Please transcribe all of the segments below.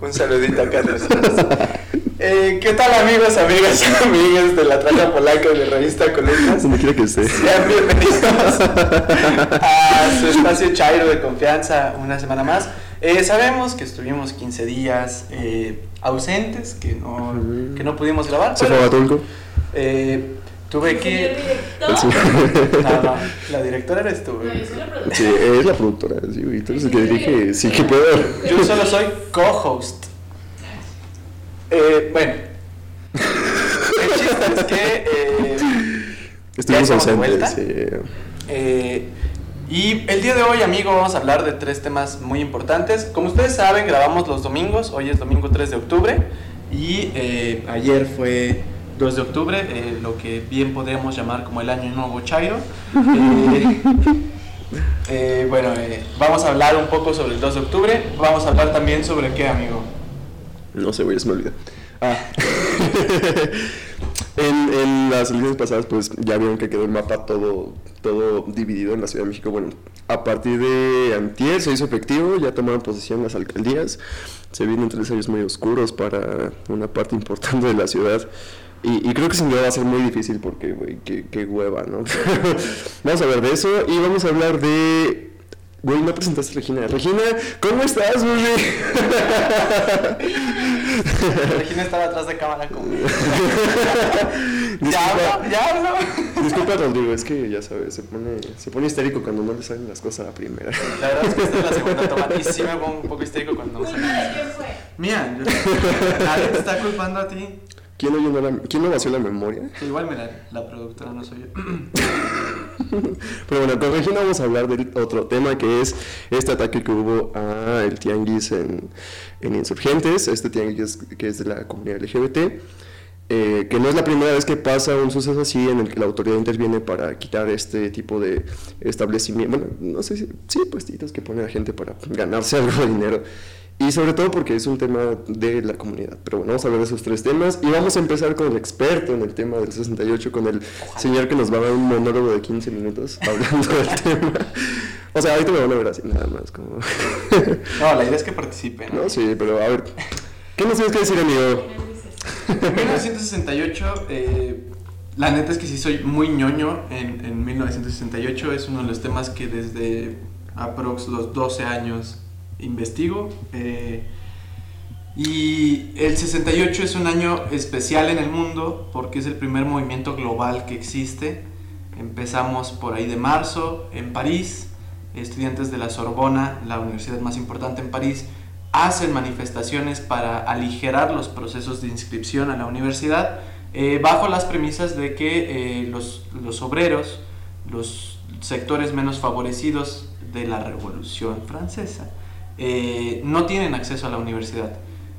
Un saludito acá de nosotros. ¿Qué tal, amigos, amigas y amigues de la Traca Polaca y de Revista Columnas? Como quiera que sea. Sean bienvenidos a su espacio Chairo de Confianza una semana más. Sabemos que estuvimos 15 días ausentes, que no pudimos grabar. ¿Se fue a Tulco? Tuve que... La directora eres tú. No, yo soy la productora. Sí, es la productora, sí, y tú eres el que dirige, sí que puedo. Yo solo soy co-host. Bueno. El chiste es que... estuvimos ausentes, sí. Y el día de hoy, amigo, vamos a hablar de tres temas muy importantes. Como ustedes saben, grabamos los domingos. Hoy es domingo 3 de octubre. Y ayer fue... 2 de octubre, lo que bien podemos llamar como el año nuevo Chairo. Bueno, vamos a hablar un poco sobre el 2 de octubre. Vamos a hablar también sobre qué, amigo. No sé, güey, se me olvidó. En las elecciones pasadas, pues ya vieron que quedó el mapa todo dividido en la Ciudad de México. Bueno, a partir de antier se hizo efectivo, ya tomaron posesión las alcaldías. Se vienen 3 años muy oscuros para una parte importante de la ciudad. Y creo que sin duda va a ser muy difícil porque, güey, qué hueva, ¿no? Vamos a hablar de eso y vamos a hablar de... Güey, no presentaste a Regina. Regina, ¿cómo estás, güey? Regina estaba atrás de cámara conmigo. ¿Ya habla? Disculpa, Rodrigo, es que ya sabes, se pone histérico cuando no le salen las cosas a la primera. La verdad es que esta es la segunda toma y sí me pongo un poco histérico cuando no salen las cosas. Mira, nadie te está culpando a ti. ¿Quién no vació la memoria? Igual me la productora, no soy yo. Pero bueno, con Regina vamos a hablar del otro tema, que es este ataque que hubo a el tianguis en Insurgentes, este tianguis que es de la comunidad LGBT, que no es la primera vez que pasa un suceso así en el que la autoridad interviene para quitar este tipo de establecimiento, bueno, no sé, sí, puestitos que pone la gente para ganarse algo de dinero. Y sobre todo porque es un tema de la comunidad. Pero bueno, vamos a hablar de esos tres temas. Y vamos a empezar con el experto en el tema del 68, con el señor que nos va a dar un monólogo de 15 minutos hablando del tema. O sea, ahorita me van a ver así, nada más como... No, la idea es que participen. No, sí, pero a ver, ¿qué nos tienes que decir, amigo? En 1968, la neta es que sí soy muy ñoño en 1968. Es uno de los temas que desde aprox los 12 años... investigo, y el 68 es un año especial en el mundo porque es el primer movimiento global que existe. Empezamos por ahí de marzo en París. Estudiantes de la Sorbona, la universidad más importante en París, hacen manifestaciones para aligerar los procesos de inscripción a la universidad, bajo las premisas de que los obreros, los sectores menos favorecidos de la Revolución Francesa, no tienen acceso a la universidad.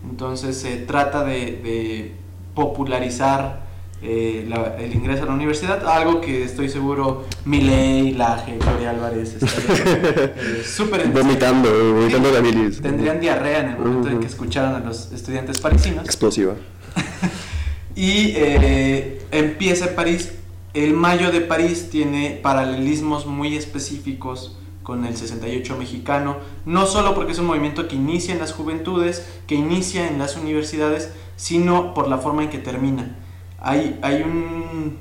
Entonces se trata de popularizar el ingreso a la universidad, algo que estoy seguro Milei, Laje, Gloria Álvarez súper vomitando la milis. Tendrían diarrea en el momento en que escucharon a los estudiantes parisinos. Explosiva. Y empieza en París. El mayo de París tiene paralelismos muy específicos con el 68 mexicano, no solo porque es un movimiento que inicia en las juventudes, que inicia en las universidades, sino por la forma en que termina. Hay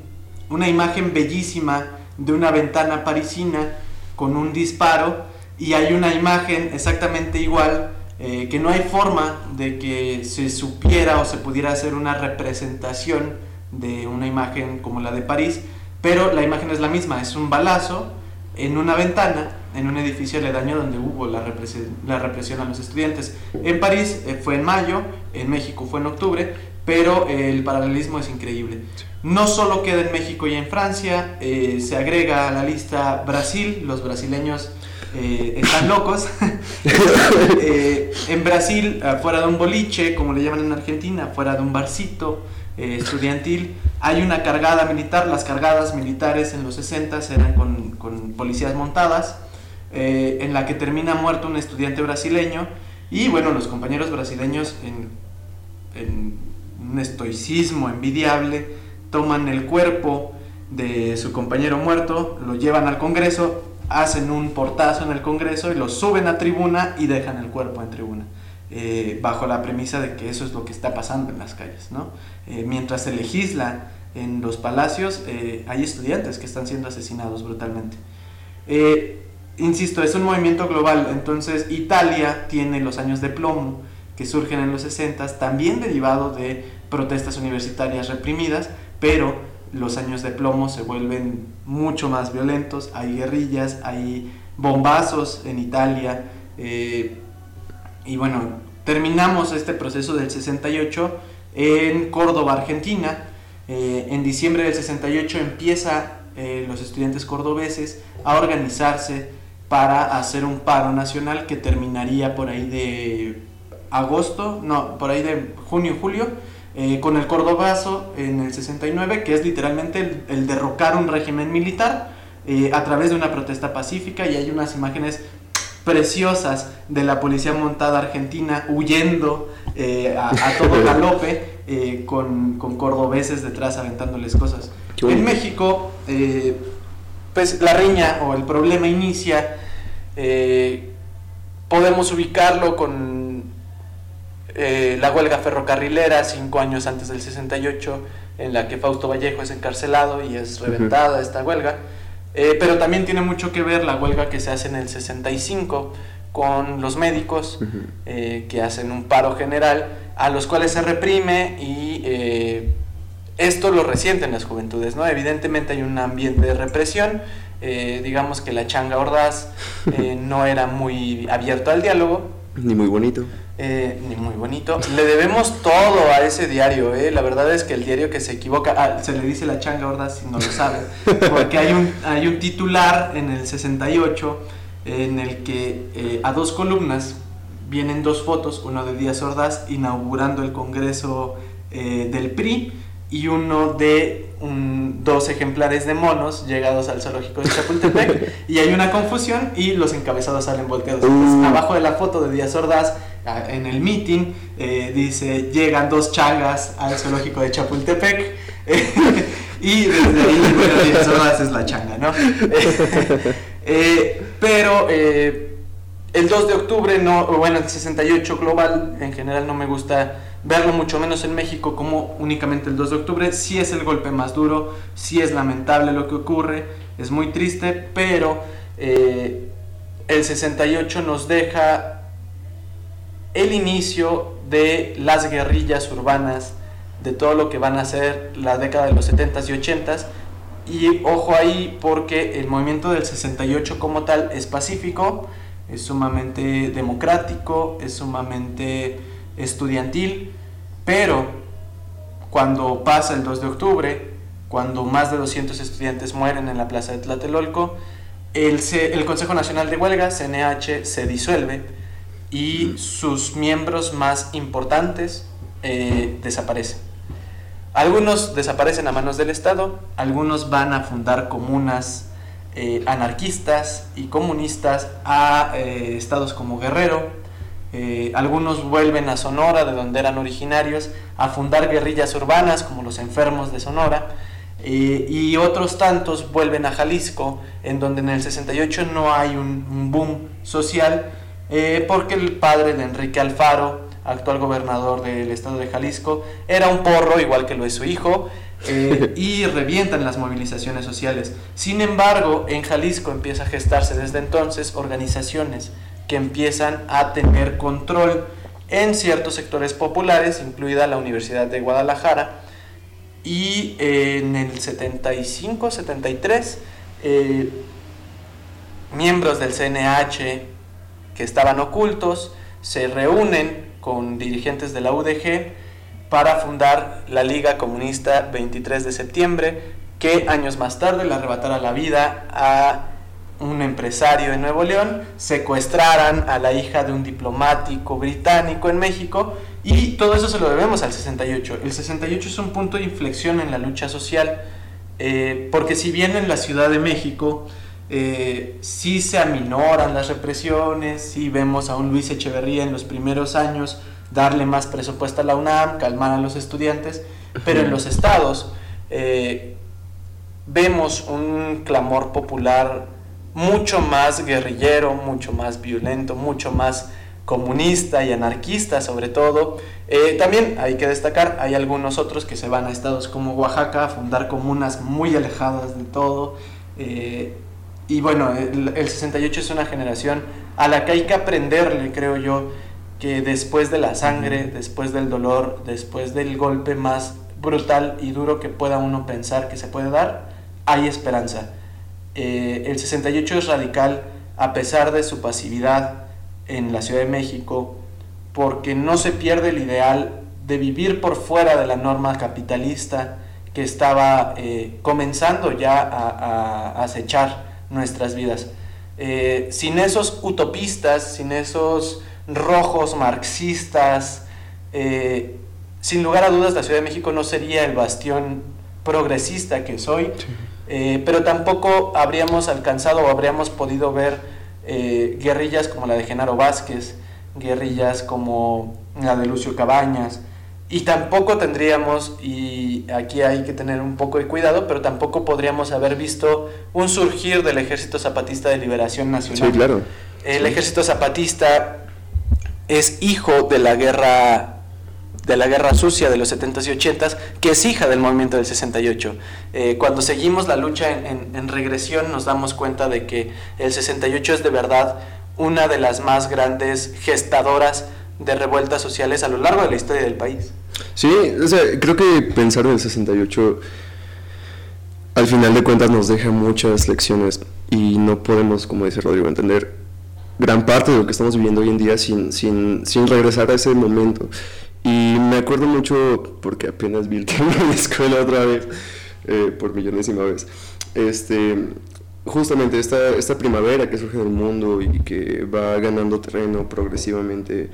una imagen bellísima de una ventana parisina con un disparo, y hay una imagen exactamente igual, que no hay forma de que se supiera o se pudiera hacer una representación de una imagen como la de París, pero la imagen es la misma, es un balazo en una ventana, en un edificio aledaño donde hubo la represión a los estudiantes. En París fue en mayo, en México fue en octubre, pero el paralelismo es increíble. No solo queda en México y en Francia, se agrega a la lista Brasil. Los brasileños están locos. En Brasil, fuera de un boliche, como le llaman en Argentina, fuera de un barcito estudiantil, hay una cargada militar. Las cargadas militares en los 60s eran con policías montadas, en la que termina muerto un estudiante brasileño. Y bueno, los compañeros brasileños, en un estoicismo envidiable, toman el cuerpo de su compañero muerto, lo llevan al Congreso, hacen un portazo en el Congreso y lo suben a tribuna y dejan el cuerpo en tribuna. bajo la premisa de que eso es lo que está pasando en las calles, ¿no? Mientras se legisla en los palacios, hay estudiantes que están siendo asesinados brutalmente. Insisto, es un movimiento global. Entonces Italia tiene los años de plomo que surgen en los 60s, también derivado de protestas universitarias reprimidas, pero los años de plomo se vuelven mucho más violentos, hay guerrillas, hay bombazos en Italia, y bueno, terminamos este proceso del 68 en Córdoba, Argentina. En diciembre del 68 empieza los estudiantes cordobeses a organizarse para hacer un paro nacional que terminaría por ahí de junio, julio, con el Cordobazo en el 69, que es literalmente el derrocar un régimen militar a través de una protesta pacífica, y hay unas imágenes preciosas de la policía montada argentina huyendo a todo galope, con cordobeses detrás aventándoles cosas. En México, pues la riña o el problema inicia, podemos ubicarlo con la huelga ferrocarrilera 5 años antes del 68, en la que Fausto Vallejo es encarcelado y es reventada esta huelga. Pero también tiene mucho que ver la huelga que se hace en el 65 con los médicos, que hacen un paro general, a los cuales se reprime, y esto lo resienten las juventudes, ¿no? Evidentemente hay un ambiente de represión, digamos que la changa Ordaz no era muy abierto al diálogo. Ni muy bonito. Le debemos todo a ese diario, la verdad es que el diario que se equivoca, se le dice la changa Ordaz si no lo sabe, porque hay un titular en el 68 en el que a 2 columnas vienen 2 fotos, uno de Díaz Ordaz inaugurando el congreso del PRI y uno de 2 ejemplares de monos llegados al zoológico de Chapultepec, y hay una confusión y los encabezados salen volteados. Entonces, abajo de la foto de Díaz Ordaz en el meeting dice: llegan 2 chagas al zoológico de Chapultepec, y desde ahí, bueno, Díaz Ordaz es la changa, ¿no? Pero el 2 de octubre, el 68 global en general no me gusta verlo, mucho menos en México, como únicamente el 2 de octubre, sí es el golpe más duro, sí es lamentable lo que ocurre, es muy triste, pero el 68 nos deja el inicio de las guerrillas urbanas, de todo lo que van a ser la década de los 70s y 80s, y ojo ahí porque el movimiento del 68 como tal es pacífico, es sumamente democrático, es sumamente estudiantil, pero cuando pasa el 2 de octubre, cuando más de 200 estudiantes mueren en la plaza de Tlatelolco, el Consejo Nacional de Huelga, CNH, se disuelve y sus miembros más importantes desaparecen. Algunos desaparecen a manos del Estado, algunos van a fundar comunas anarquistas y comunistas a estados como Guerrero. Algunos vuelven a Sonora, de donde eran originarios, a fundar guerrillas urbanas como los enfermos de Sonora, y otros tantos vuelven a Jalisco, en donde en el 68 no hay un boom social, porque el padre de Enrique Alfaro, actual gobernador del estado de Jalisco, era un porro igual que lo es su hijo, y revientan las movilizaciones sociales. Sin embargo, en Jalisco empieza a gestarse desde entonces organizaciones que empiezan a tener control en ciertos sectores populares, incluida la Universidad de Guadalajara, y en el 75-73 miembros del CNH que estaban ocultos se reúnen con dirigentes de la UDG para fundar la Liga Comunista 23 de septiembre, que años más tarde le arrebatara la vida a un empresario en Nuevo León, secuestraran a la hija de un diplomático británico en México, y todo eso se lo debemos al 68. El 68 es un punto de inflexión en la lucha social, porque si bien en la Ciudad de México sí se aminoran las represiones, sí vemos a un Luis Echeverría en los primeros años darle más presupuesto a la UNAM, calmar a los estudiantes, pero en los estados vemos un clamor popular mucho más guerrillero, mucho más violento, mucho más comunista y anarquista sobre todo. También hay que destacar, hay algunos otros que se van a estados como Oaxaca a fundar comunas muy alejadas de todo. Y bueno, el 68 es una generación a la que hay que aprenderle, creo yo, que después de la sangre, después del dolor, después del golpe más brutal y duro que pueda uno pensar que se puede dar, hay esperanza. El 68 es radical a pesar de su pasividad en la Ciudad de México, porque no se pierde el ideal de vivir por fuera de la norma capitalista que estaba comenzando ya a acechar nuestras vidas. Sin esos utopistas, sin esos rojos marxistas, sin lugar a dudas la Ciudad de México no sería el bastión progresista que es hoy, sí. Pero tampoco habríamos alcanzado o habríamos podido ver guerrillas como la de Genaro Vázquez, guerrillas como la de Lucio Cabañas, y tampoco tendríamos, y aquí hay que tener un poco de cuidado, pero tampoco podríamos haber visto un surgir del Ejército Zapatista de Liberación Nacional. Sí, claro. El Ejército Zapatista es hijo de la guerra sucia de los 70s y 80s, que es hija del movimiento del 68. Cuando seguimos la lucha en regresión, nos damos cuenta de que el 68 es de verdad una de las más grandes gestadoras de revueltas sociales a lo largo de la historia del país. Sí, o sea, creo que pensar en el 68 al final de cuentas nos deja muchas lecciones, y no podemos, como dice Rodrigo, entender gran parte de lo que estamos viviendo hoy en día sin regresar a ese momento. Y me acuerdo mucho, porque apenas vi el tema de la escuela otra vez, por millonésima vez, justamente esta primavera que surge del mundo y que va ganando terreno progresivamente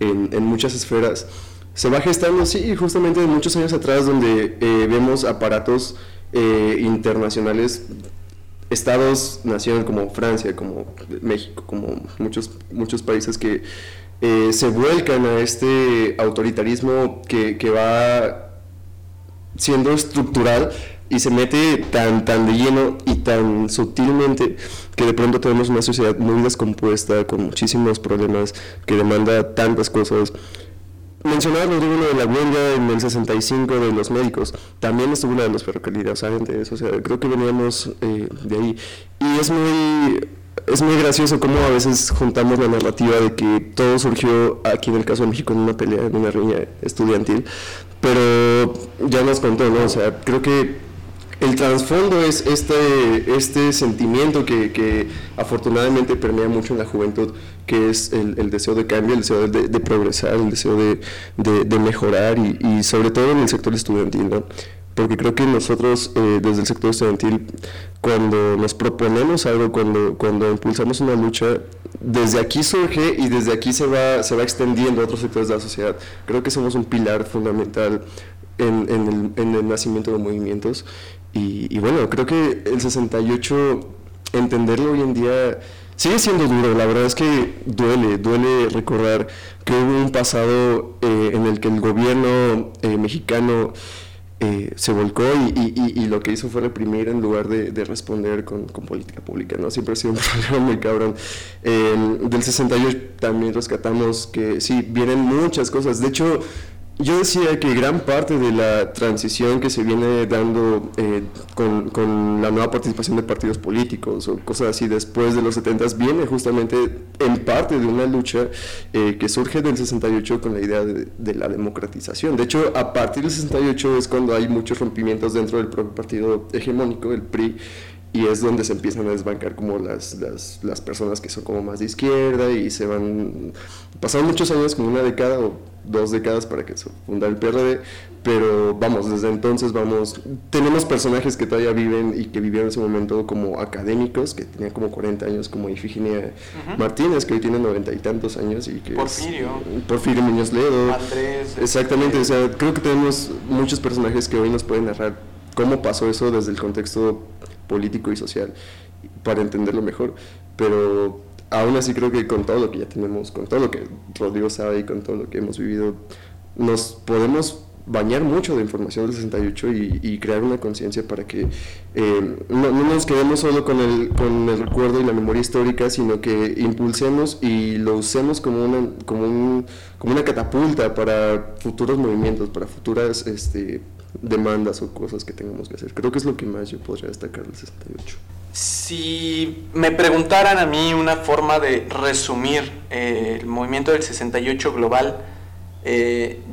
en muchas esferas, se va gestando, sí, justamente de muchos años atrás, donde vemos aparatos internacionales, estados, naciones como Francia, como México, como muchos países que se vuelcan a este autoritarismo que va siendo estructural y se mete tan de lleno y tan sutilmente que de pronto tenemos una sociedad muy descompuesta, con muchísimos problemas, que demanda tantas cosas. Mencionaba Rodrigo lo de la huelga en el 65 de los médicos, también estuvo una de los ferrocarrileros antes, o sea, creo que veníamos de ahí. Y es muy gracioso cómo a veces juntamos la narrativa de que todo surgió aquí en el caso de México en una pelea, en una riña estudiantil, pero ya nos contó, ¿no? O sea, creo que el trasfondo es este sentimiento que afortunadamente permea mucho en la juventud, que es el deseo de cambio, el deseo de progresar, el deseo de mejorar, y sobre todo en el sector estudiantil, ¿no? Porque creo que nosotros, desde el sector estudiantil, cuando nos proponemos algo, cuando impulsamos una lucha, desde aquí surge y desde aquí se va extendiendo a otros sectores de la sociedad. Creo que somos un pilar fundamental en el nacimiento de movimientos. Y bueno, creo que el 68, entenderlo hoy en día sigue siendo duro. La verdad es que duele recordar que hubo un pasado en el que el gobierno mexicano se volcó y lo que hizo fue reprimir en lugar de responder con política pública, ¿no? Siempre ha sido un problema muy cabrón. Del 68 también rescatamos que sí, vienen muchas cosas. De hecho, yo decía que gran parte de la transición que se viene dando con la nueva participación de partidos políticos o cosas así después de los 70s viene justamente en parte de una lucha que surge del 68 con la idea de la democratización. De hecho, a partir del 68 es cuando hay muchos rompimientos dentro del propio partido hegemónico, el PRI, y es donde se empiezan a desbancar como las personas que son como más de izquierda, y se van... Pasaron muchos años, como una década o dos décadas para que se fundara el PRD, pero vamos, desde entonces tenemos personajes que todavía viven y que vivieron en ese momento como académicos, que tenían como 40 años, como Ifigenia Martínez, que hoy tiene 90 y tantos años, y que Porfirio Muñoz Ledo, Andrés, exactamente, o sea, creo que tenemos muchos personajes que hoy nos pueden narrar cómo pasó eso desde el contexto político y social, para entenderlo mejor, pero aún así creo que con todo lo que ya tenemos, con todo lo que Rodrigo sabe y con todo lo que hemos vivido, nos podemos bañar mucho de información del 68 y crear una conciencia para que no nos quedemos solo con el recuerdo y la memoria histórica, sino que impulsemos y lo usemos como una catapulta para futuros movimientos, para futuras demandas o cosas que tengamos que hacer. Creo que es lo que más yo podría destacar del 68. Si me preguntaran a mí una forma de resumir el movimiento del 68 global,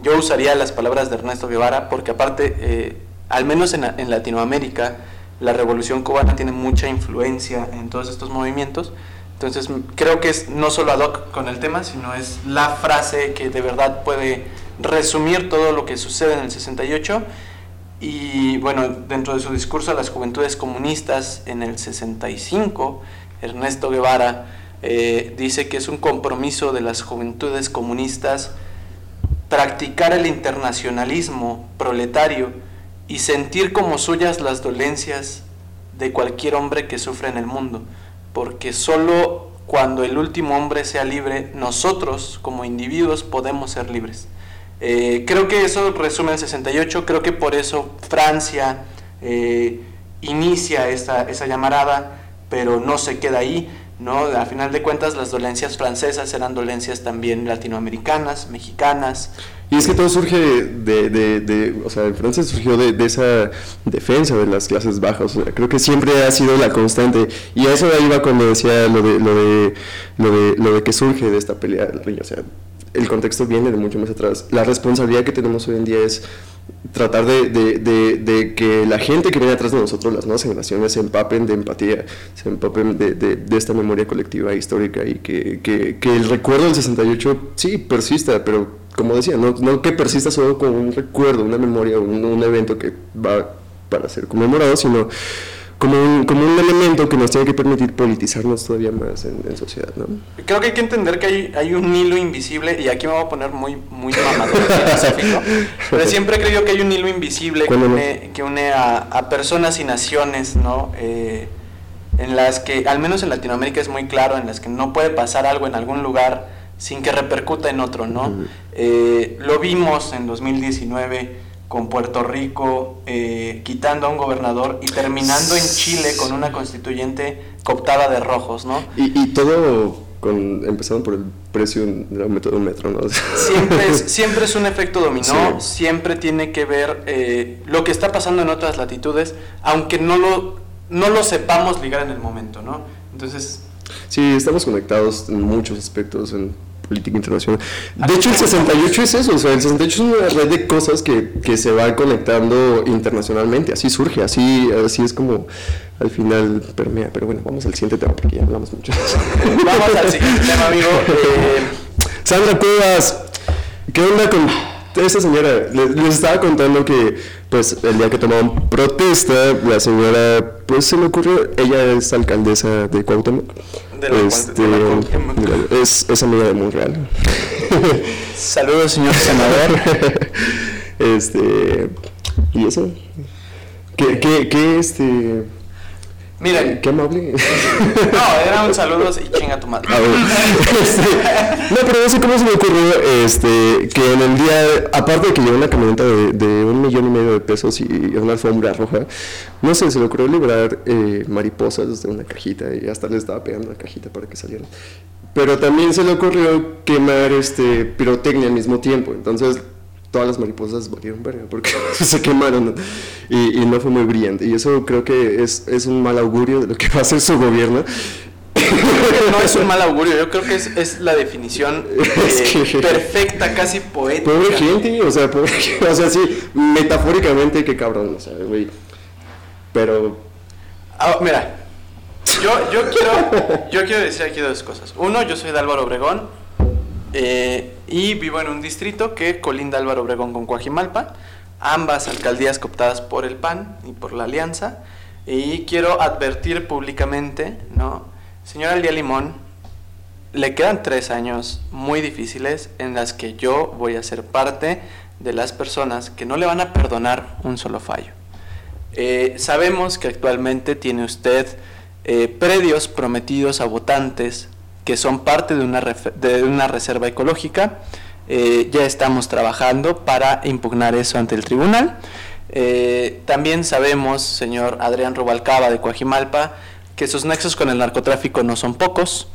yo usaría las palabras de Ernesto Guevara, porque aparte, al menos en Latinoamérica, la revolución cubana tiene mucha influencia en todos estos movimientos. Entonces creo que es no solo ad hoc con el tema, sino es la frase que de verdad puede resumir todo lo que sucede en el 68. Y bueno, dentro de su discurso a las juventudes comunistas en el 65, Ernesto Guevara dice que es un compromiso de las juventudes comunistas practicar el internacionalismo proletario y sentir como suyas las dolencias de cualquier hombre que sufre en el mundo, porque solo cuando el último hombre sea libre, nosotros como individuos podemos ser libres. Creo que eso resume el 68, creo que por eso Francia inicia esa llamarada, pero no se queda ahí, ¿no? A final de cuentas, las dolencias francesas eran dolencias también latinoamericanas, mexicanas. Y es que todo surge o sea, en Francia surgió de esa defensa de las clases bajas. O sea, creo que siempre ha sido la constante. Y a eso de ahí va cuando decía lo de que surge de esta pelea del Río. O sea, el contexto viene de mucho más atrás. La responsabilidad que tenemos hoy en día es tratar de que la gente que viene atrás de nosotros, las nuevas generaciones, se empapen de empatía, se empapen de esta memoria colectiva histórica y que el recuerdo del 68 sí persista, pero como decía, no que persista solo con un recuerdo, una memoria, un evento que va para ser conmemorado, sino como un elemento que nos tiene que permitir politizarnos todavía más en sociedad, ¿no? Creo que hay que entender que hay un hilo invisible, y aquí me voy a poner muy, muy mamador filosófico, pero siempre he creído que hay un hilo invisible que une a personas y naciones, ¿no? En las que, al menos en Latinoamérica es muy claro, en las que no puede pasar algo en algún lugar sin que repercuta en otro, ¿no? Uh-huh. Lo vimos en 2019 con Puerto Rico, quitando a un gobernador y terminando en Chile con una constituyente cooptada de rojos, ¿no? Y todo empezando por el precio del aumento de un metro, ¿no? Siempre es un efecto dominó, sí. Siempre tiene que ver lo que está pasando en otras latitudes, aunque no lo sepamos ligar en el momento, ¿no? Entonces... sí, estamos conectados en muchos aspectos, en política internacional. De hecho, el 68 es eso, o sea, el 68 es una red de cosas que se va conectando internacionalmente, así surge, así es como al final permea. Pero bueno, vamos al siguiente tema, porque ya hablamos mucho. Vamos al siguiente tema, amigo. Sandra Cuevas, ¿qué onda con... esta señora? Les estaba contando que pues el día que tomaron protesta, la señora, pues se le ocurrió, ella es alcaldesa de Cuauhtémoc, es amiga de Monreal. Saludos, señor senador. ¿Y eso? ¿Qué? Mira, qué amable. No, era un saludos y chinga tu madre. A ver, no, pero no sé cómo se me ocurrió que en el día, aparte de que llevó una camioneta de 1,5 millones de pesos y una alfombra roja, no sé, se le ocurrió liberar mariposas de una cajita, y hasta le estaba pegando la cajita para que salieran. Pero también se le ocurrió quemar pirotecnia al mismo tiempo, entonces todas las mariposas valieron verga porque se quemaron y no fue muy brillante, y eso creo que es un mal augurio de lo que va a hacer su gobierno. No es un mal augurio, yo creo que es la definición perfecta, casi poética. Pobre gente, o sea, sí, metafóricamente, qué cabrón, o sea, güey. Pero... mira, yo quiero decir aquí dos cosas. Uno, yo soy de Álvaro Obregón, y vivo en un distrito que colinda Álvaro Obregón con Cuajimalpa, ambas alcaldías cooptadas por el PAN y por la Alianza. Y quiero advertir públicamente, ¿no? Señora Lía Limón, le quedan 3 años muy difíciles en las que yo voy a ser parte de las personas que no le van a perdonar un solo fallo. Sabemos que actualmente tiene usted predios prometidos a votantes que son parte de una reserva ecológica, Ya estamos trabajando para impugnar eso ante el tribunal. También sabemos, señor Adrián Rubalcaba de Cuajimalpa, que sus nexos con el narcotráfico no son pocos,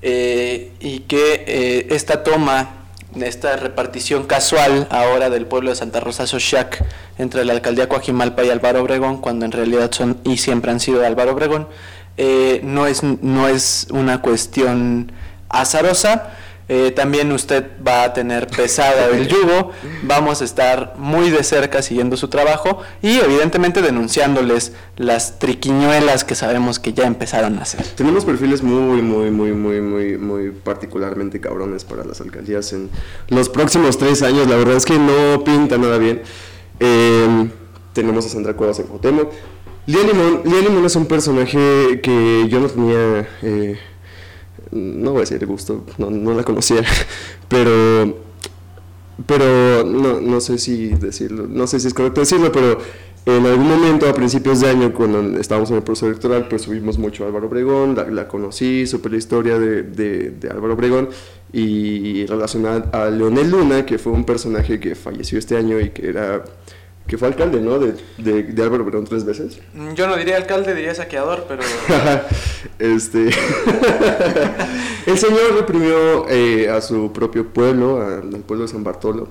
y que esta toma, esta repartición casual ahora del pueblo de Santa Rosa Xochiac entre la alcaldía Cuajimalpa y Álvaro Obregón, cuando en realidad son y siempre han sido de Álvaro Obregón, no es una cuestión azarosa. También usted va a tener pesado el yugo, vamos a estar muy de cerca siguiendo su trabajo y evidentemente denunciándoles las triquiñuelas que sabemos que ya empezaron a hacer. Tenemos perfiles muy particularmente cabrones para las alcaldías en los próximos 3 años, la verdad es que no pinta nada bien. Tenemos a Sandra Cuevas en Cuauhtémoc. Lía Limón es un personaje que yo no tenía... no voy a decir gusto, no la conocía, pero no sé si es correcto decirlo, pero en algún momento a principios de año, cuando estábamos en el proceso electoral, pues subimos mucho a Álvaro Obregón, la conocí, supe la historia de Álvaro Obregón y relacionada a Leonel Luna, que fue un personaje que falleció este año y que fue alcalde, ¿no? De Álvaro Obregón 3 veces. Yo no diría alcalde, diría saqueador, pero... El señor reprimió a su propio pueblo, al pueblo de San Bartolo,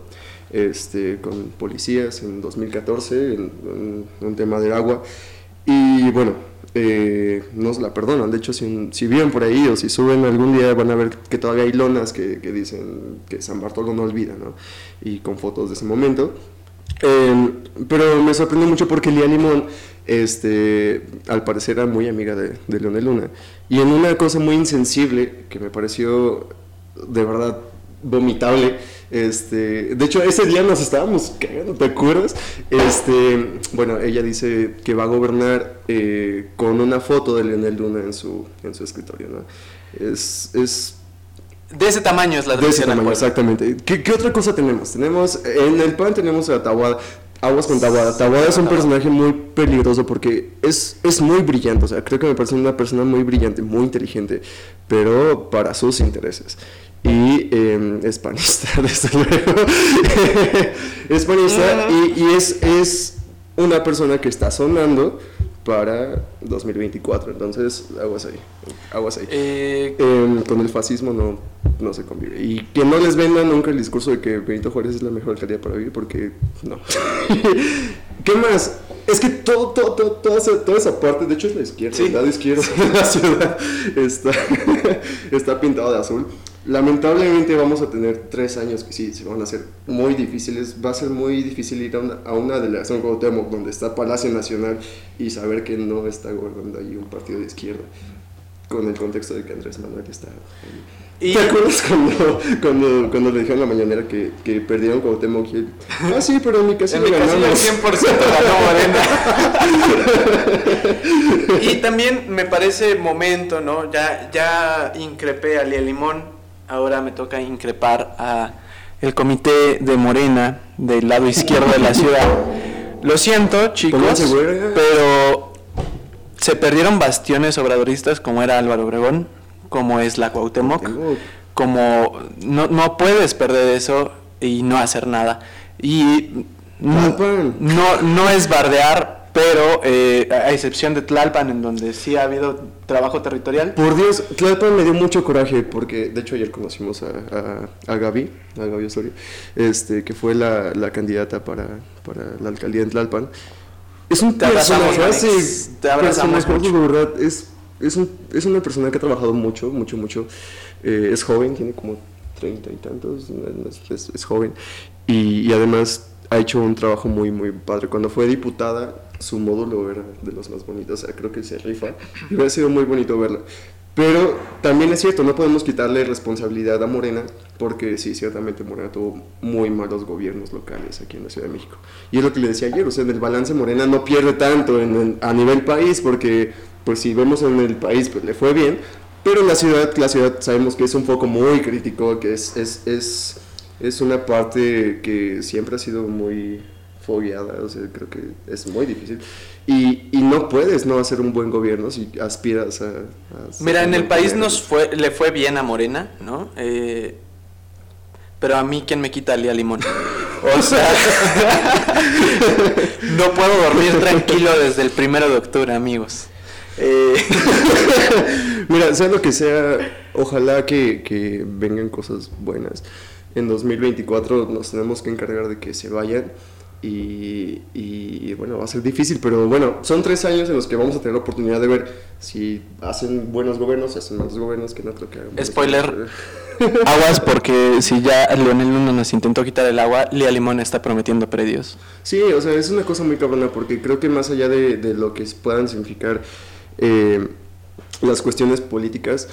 con policías en 2014, en un tema del agua. Y bueno, no se la perdonan. De hecho, si viven por ahí o si suben algún día, van a ver que todavía hay lonas que dicen que San Bartolo no olvida, ¿no? Y con fotos de ese momento. Pero me sorprendió mucho porque Lía Limón al parecer era muy amiga de Leonel Luna, y en una cosa muy insensible que me pareció de verdad vomitable, de hecho ese día nos estábamos cagando, ¿te acuerdas? Bueno, ella dice que va a gobernar con una foto de Leonel Luna en su escritorio, ¿no? Es de ese tamaño es la tradición. De ese tamaño, exactamente. ¿Qué otra cosa tenemos? En el PAN tenemos a Taboada. Aguas con Taboada. Taboada es un personaje muy peligroso porque es muy brillante. O sea, creo que me parece una persona muy brillante, muy inteligente, pero para sus intereses. Y es panista, desde luego. Es panista y es una persona que está sonando para 2024, entonces aguas ahí. Con el fascismo no se convive, y que no les venda nunca el discurso de que Benito Juárez es la mejor alcaldía para vivir, porque no. ¿Qué más? Es que toda esa parte, de hecho es la izquierda, sí. El lado izquierdo de la ciudad está pintado de azul. Lamentablemente vamos a tener 3 años que sí, se van a hacer muy difíciles. Va a ser muy difícil ir a una delegación como Cuauhtémoc, donde está Palacio Nacional, y saber que no está gobernando ahí un partido de izquierda, con el contexto de que Andrés Manuel está ahí. ¿Te acuerdas cuando le dijeron a la mañanera que perdieron Cuauhtémoc? Ah, sí, pero en mi caso lo ganamos. En mi caso el 100% ganó Morena. Y también me parece momento, ¿no? Ya increpé a Lía Limón. Ahora me toca increpar a el comité de Morena del lado izquierdo de la ciudad. Lo siento, chicos, pero se perdieron bastiones obradoristas como era Álvaro Obregón, como es la Cuauhtémoc, como no puedes perder eso y no hacer nada. Y no es bardear, pero a excepción de Tlalpan, en donde sí ha habido trabajo territorial. Por Dios, Tlalpan me dio mucho coraje, porque de hecho ayer conocimos a Gaby Osorio, que fue la candidata para la alcaldía en Tlalpan. Es un es una persona que ha trabajado mucho, es joven, tiene como 30 y tantos, es joven, y además ha hecho un trabajo muy padre. Cuando fue diputada, su módulo era de los más bonitos, o sea, creo que se rifa, y hubiera sido muy bonito verla. Pero también es cierto, no podemos quitarle responsabilidad a Morena, porque sí, ciertamente Morena tuvo muy malos gobiernos locales aquí en la Ciudad de México, y es lo que le decía ayer, o sea, en el balance Morena no pierde tanto a nivel país, porque pues si vemos en el país, pues le fue bien, pero en la ciudad sabemos que es un foco muy crítico, que es una parte que siempre ha sido muy fogueada, o sea, creo que es muy difícil, y no puedes no hacer un buen gobierno si aspiras a mira, en el país le fue bien a Morena, ¿no? Pero a mí, ¿quién me quita Lía Limón? O sea, no puedo dormir tranquilo desde el 1 de octubre, amigos. Mira, sea lo que sea, ojalá que vengan cosas buenas. En 2024 nos tenemos que encargar de que se vayan. Y bueno, va a ser difícil, pero bueno, son 3 años en los que vamos a tener la oportunidad de ver si hacen buenos gobiernos, si hacen malos gobiernos, que no creo que hagan. Spoiler, aguas, porque si ya Leonel Luna nos intentó quitar el agua, Lía Limón está prometiendo predios. Sí, o sea, es una cosa muy cabrona, porque creo que más allá de lo que puedan significar las cuestiones políticas,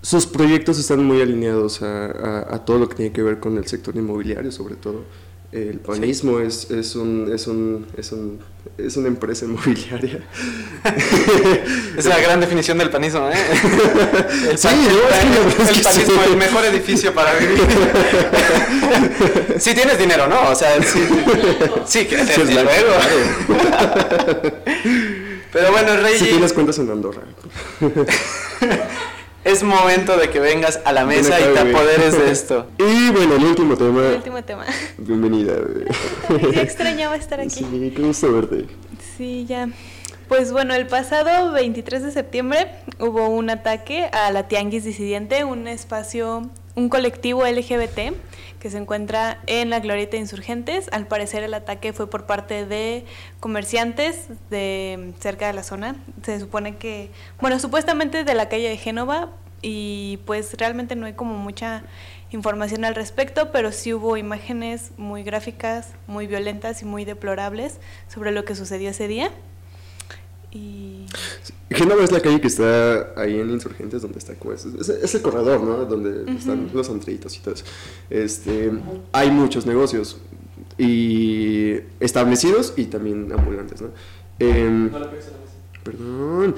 sus proyectos están muy alineados a todo lo que tiene que ver con el sector inmobiliario, sobre todo. El panismo sí. Es una empresa inmobiliaria. Es la gran definición del panismo, ¿eh? El panismo, el mejor edificio para vivir. Si tienes dinero, ¿no? O sea, sí que es luego. Claro. Pero bueno, Rey. Si tienes cuentas en Andorra. Es momento de que vengas a la mesa y te apoderes de esto. Y bueno, el último tema. Bienvenida, bebé. Sí, extrañaba estar aquí. Sí, qué gusto verte. Sí, ya. Pues bueno, el pasado 23 de septiembre hubo un ataque a la Tianguis Disidente, un colectivo LGBT que se encuentra en la glorieta de Insurgentes. Al parecer el ataque fue por parte de comerciantes de cerca de la zona. Se supone que, bueno, supuestamente de la calle de Génova, y pues realmente no hay como mucha información al respecto, pero sí hubo imágenes muy gráficas, muy violentas y muy deplorables sobre lo que sucedió ese día. Y... Génova es la calle que está ahí en Insurgentes, donde está es el corredor, ¿no? Donde están los antreitos y todo eso. Hay muchos negocios y establecidos y también ambulantes, ¿no? No la pegues a la mesa. Perdón.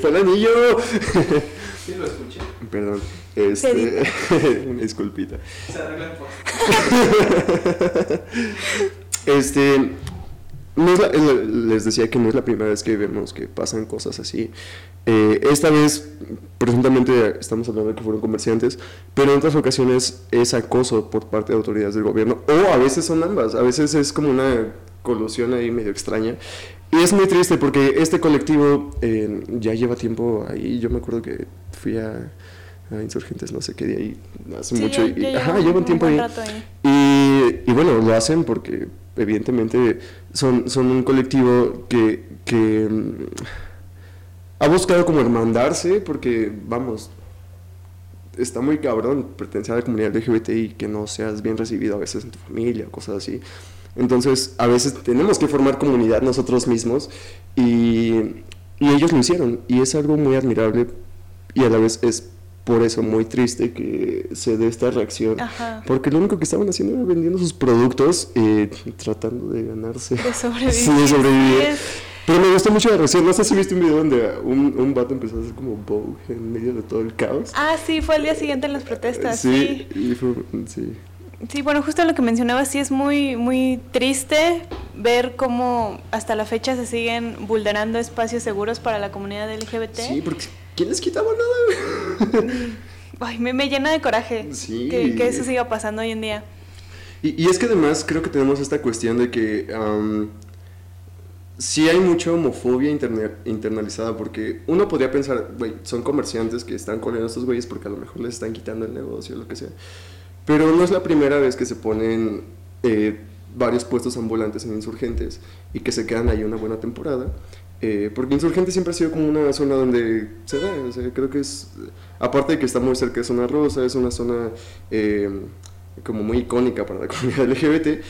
Fue el anillo. Sí, lo escuché. Perdón. Una disculpita. Se arregla el les decía que no es la primera vez que vemos que pasan cosas así. Esta vez, presuntamente, estamos hablando de que fueron comerciantes, pero en otras ocasiones es acoso por parte de autoridades del gobierno, o a veces son ambas, a veces es como una colusión ahí medio extraña. Y es muy triste porque este colectivo ya lleva tiempo ahí. Yo me acuerdo que fui a Insurgentes, no sé qué día, y hace mucho. Llevan tiempo ahí. Y bueno, lo hacen porque... evidentemente son un colectivo que ha buscado como hermandarse, porque vamos, está muy cabrón pertenecer a la comunidad LGBT y que no seas bien recibido a veces en tu familia, cosas así. Entonces a veces tenemos que formar comunidad nosotros mismos, y ellos lo hicieron, y es algo muy admirable, y a la vez es por eso muy triste que se dé esta reacción. Ajá. Porque lo único que estaban haciendo era vendiendo sus productos, tratando de ganarse, de sobrevivir. Pero me gustó mucho la reacción. No sé si viste un video donde un vato empezó a hacer como Vogue en medio de todo el caos. Ah, sí, fue el día siguiente en las protestas. Sí. Sí, bueno, justo lo que mencionaba, sí es muy, muy triste ver cómo hasta la fecha se siguen vulnerando espacios seguros para la comunidad LGBT. Sí, porque... ¿quién les quitaba nada? Ay, me llena de coraje que eso siga pasando hoy en día. Y es que además creo que tenemos esta cuestión de que sí hay mucha homofobia internalizada, porque uno podría pensar, güey, son comerciantes que están colgando a estos güeyes porque a lo mejor les están quitando el negocio o lo que sea. Pero no es la primera vez que se ponen varios puestos ambulantes en Insurgentes y que se quedan ahí una buena temporada. Porque Insurgente siempre ha sido como una zona donde se da, o sea, creo que es, aparte de que está muy cerca de Zona Rosa, es una zona como muy icónica para la comunidad LGBT,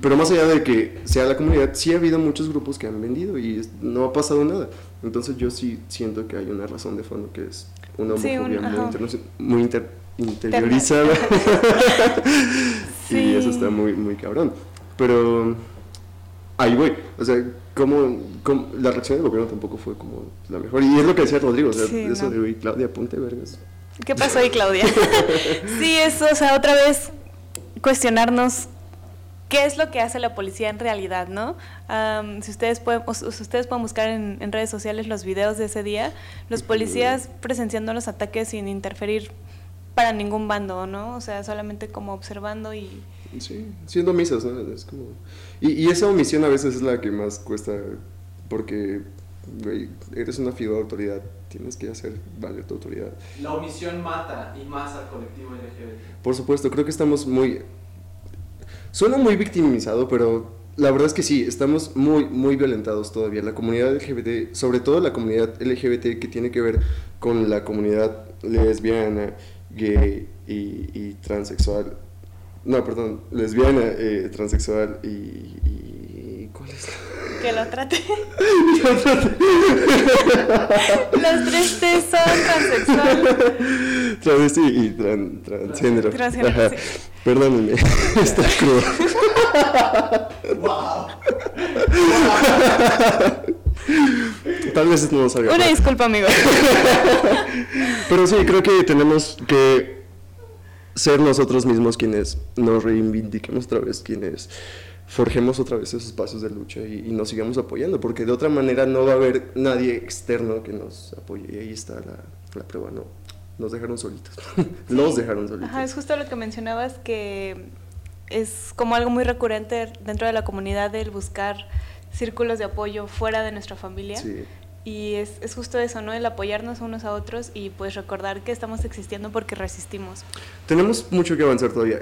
pero más allá de que sea la comunidad, sí ha habido muchos grupos que han vendido y no ha pasado nada. Entonces yo sí siento que hay una razón de fondo, que es una homofobia muy interiorizada. Sí. Y eso está muy, muy cabrón, pero ahí voy, o sea, como la reacción del gobierno tampoco fue como la mejor, y es lo que decía Rodrigo, o sea, sí, eso no. Y Claudia, ponte vergas. ¿Qué pasó ahí, Claudia? Sí, eso, o sea, otra vez cuestionarnos qué es lo que hace la policía en realidad, ¿no? Si ustedes pueden buscar en redes sociales los videos de ese día, los policías presenciando los ataques sin interferir para ningún bando, ¿no? O sea, solamente como observando y... Sí, siendo misas, ¿no? Es como... y esa omisión a veces es la que más cuesta, porque eres una figura de autoridad, tienes que hacer valer tu autoridad. La omisión mata, y más al colectivo LGBT. Por supuesto, creo que estamos muy... Suena muy victimizado, pero la verdad es que sí, estamos muy, muy violentados todavía. La comunidad LGBT, sobre todo la comunidad LGBT que tiene que ver con la comunidad lesbiana, gay y transexual. No, perdón, lesbiana, transexual y ¿cuál es? Que lo trate. Los tres T son transexual. Travesti y transgénero. Transgénero, sí. Perdónenme, está crudo. Wow. Tal vez no lo sabía. Una disculpa, amigo. Pero sí, creo que tenemos que ser nosotros mismos quienes nos reivindiquemos otra vez, quienes forjemos otra vez esos pasos de lucha y nos sigamos apoyando, porque de otra manera no va a haber nadie externo que nos apoye. Y ahí está la prueba, ¿no? Nos dejaron solitos. Sí. Los dejaron solitos. Ajá, es justo lo que mencionabas, que es como algo muy recurrente dentro de la comunidad el buscar círculos de apoyo fuera de nuestra familia. Sí. Y es justo eso, ¿no? El apoyarnos unos a otros y pues recordar que estamos existiendo porque resistimos. Tenemos mucho que avanzar todavía.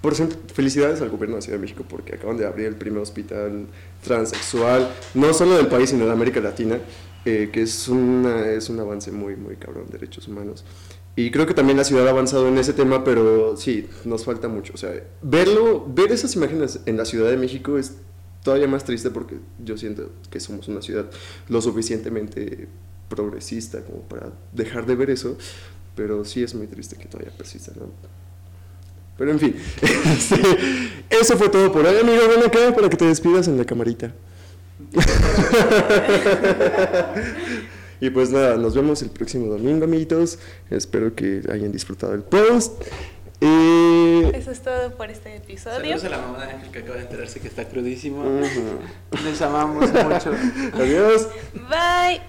Por ejemplo, felicidades al gobierno de Ciudad de México porque acaban de abrir el primer hospital transexual, no solo del país, sino de América Latina, que es un avance muy, muy cabrón de derechos humanos. Y creo que también la ciudad ha avanzado en ese tema, pero sí, nos falta mucho. O sea, ver esas imágenes en la Ciudad de México es todavía más triste porque yo siento que somos una ciudad lo suficientemente progresista como para dejar de ver eso, pero sí es muy triste que todavía persista, ¿no? Pero en fin, sí, eso fue todo por hoy, amigo. Ven acá para que te despidas en la camarita. Y pues nada, nos vemos el próximo domingo, amiguitos. Espero que hayan disfrutado el post. Eso es todo por este episodio. Saludos a la mamá de Ángel que acaba de enterarse que está crudísimo. Les amamos mucho. Adiós. Bye.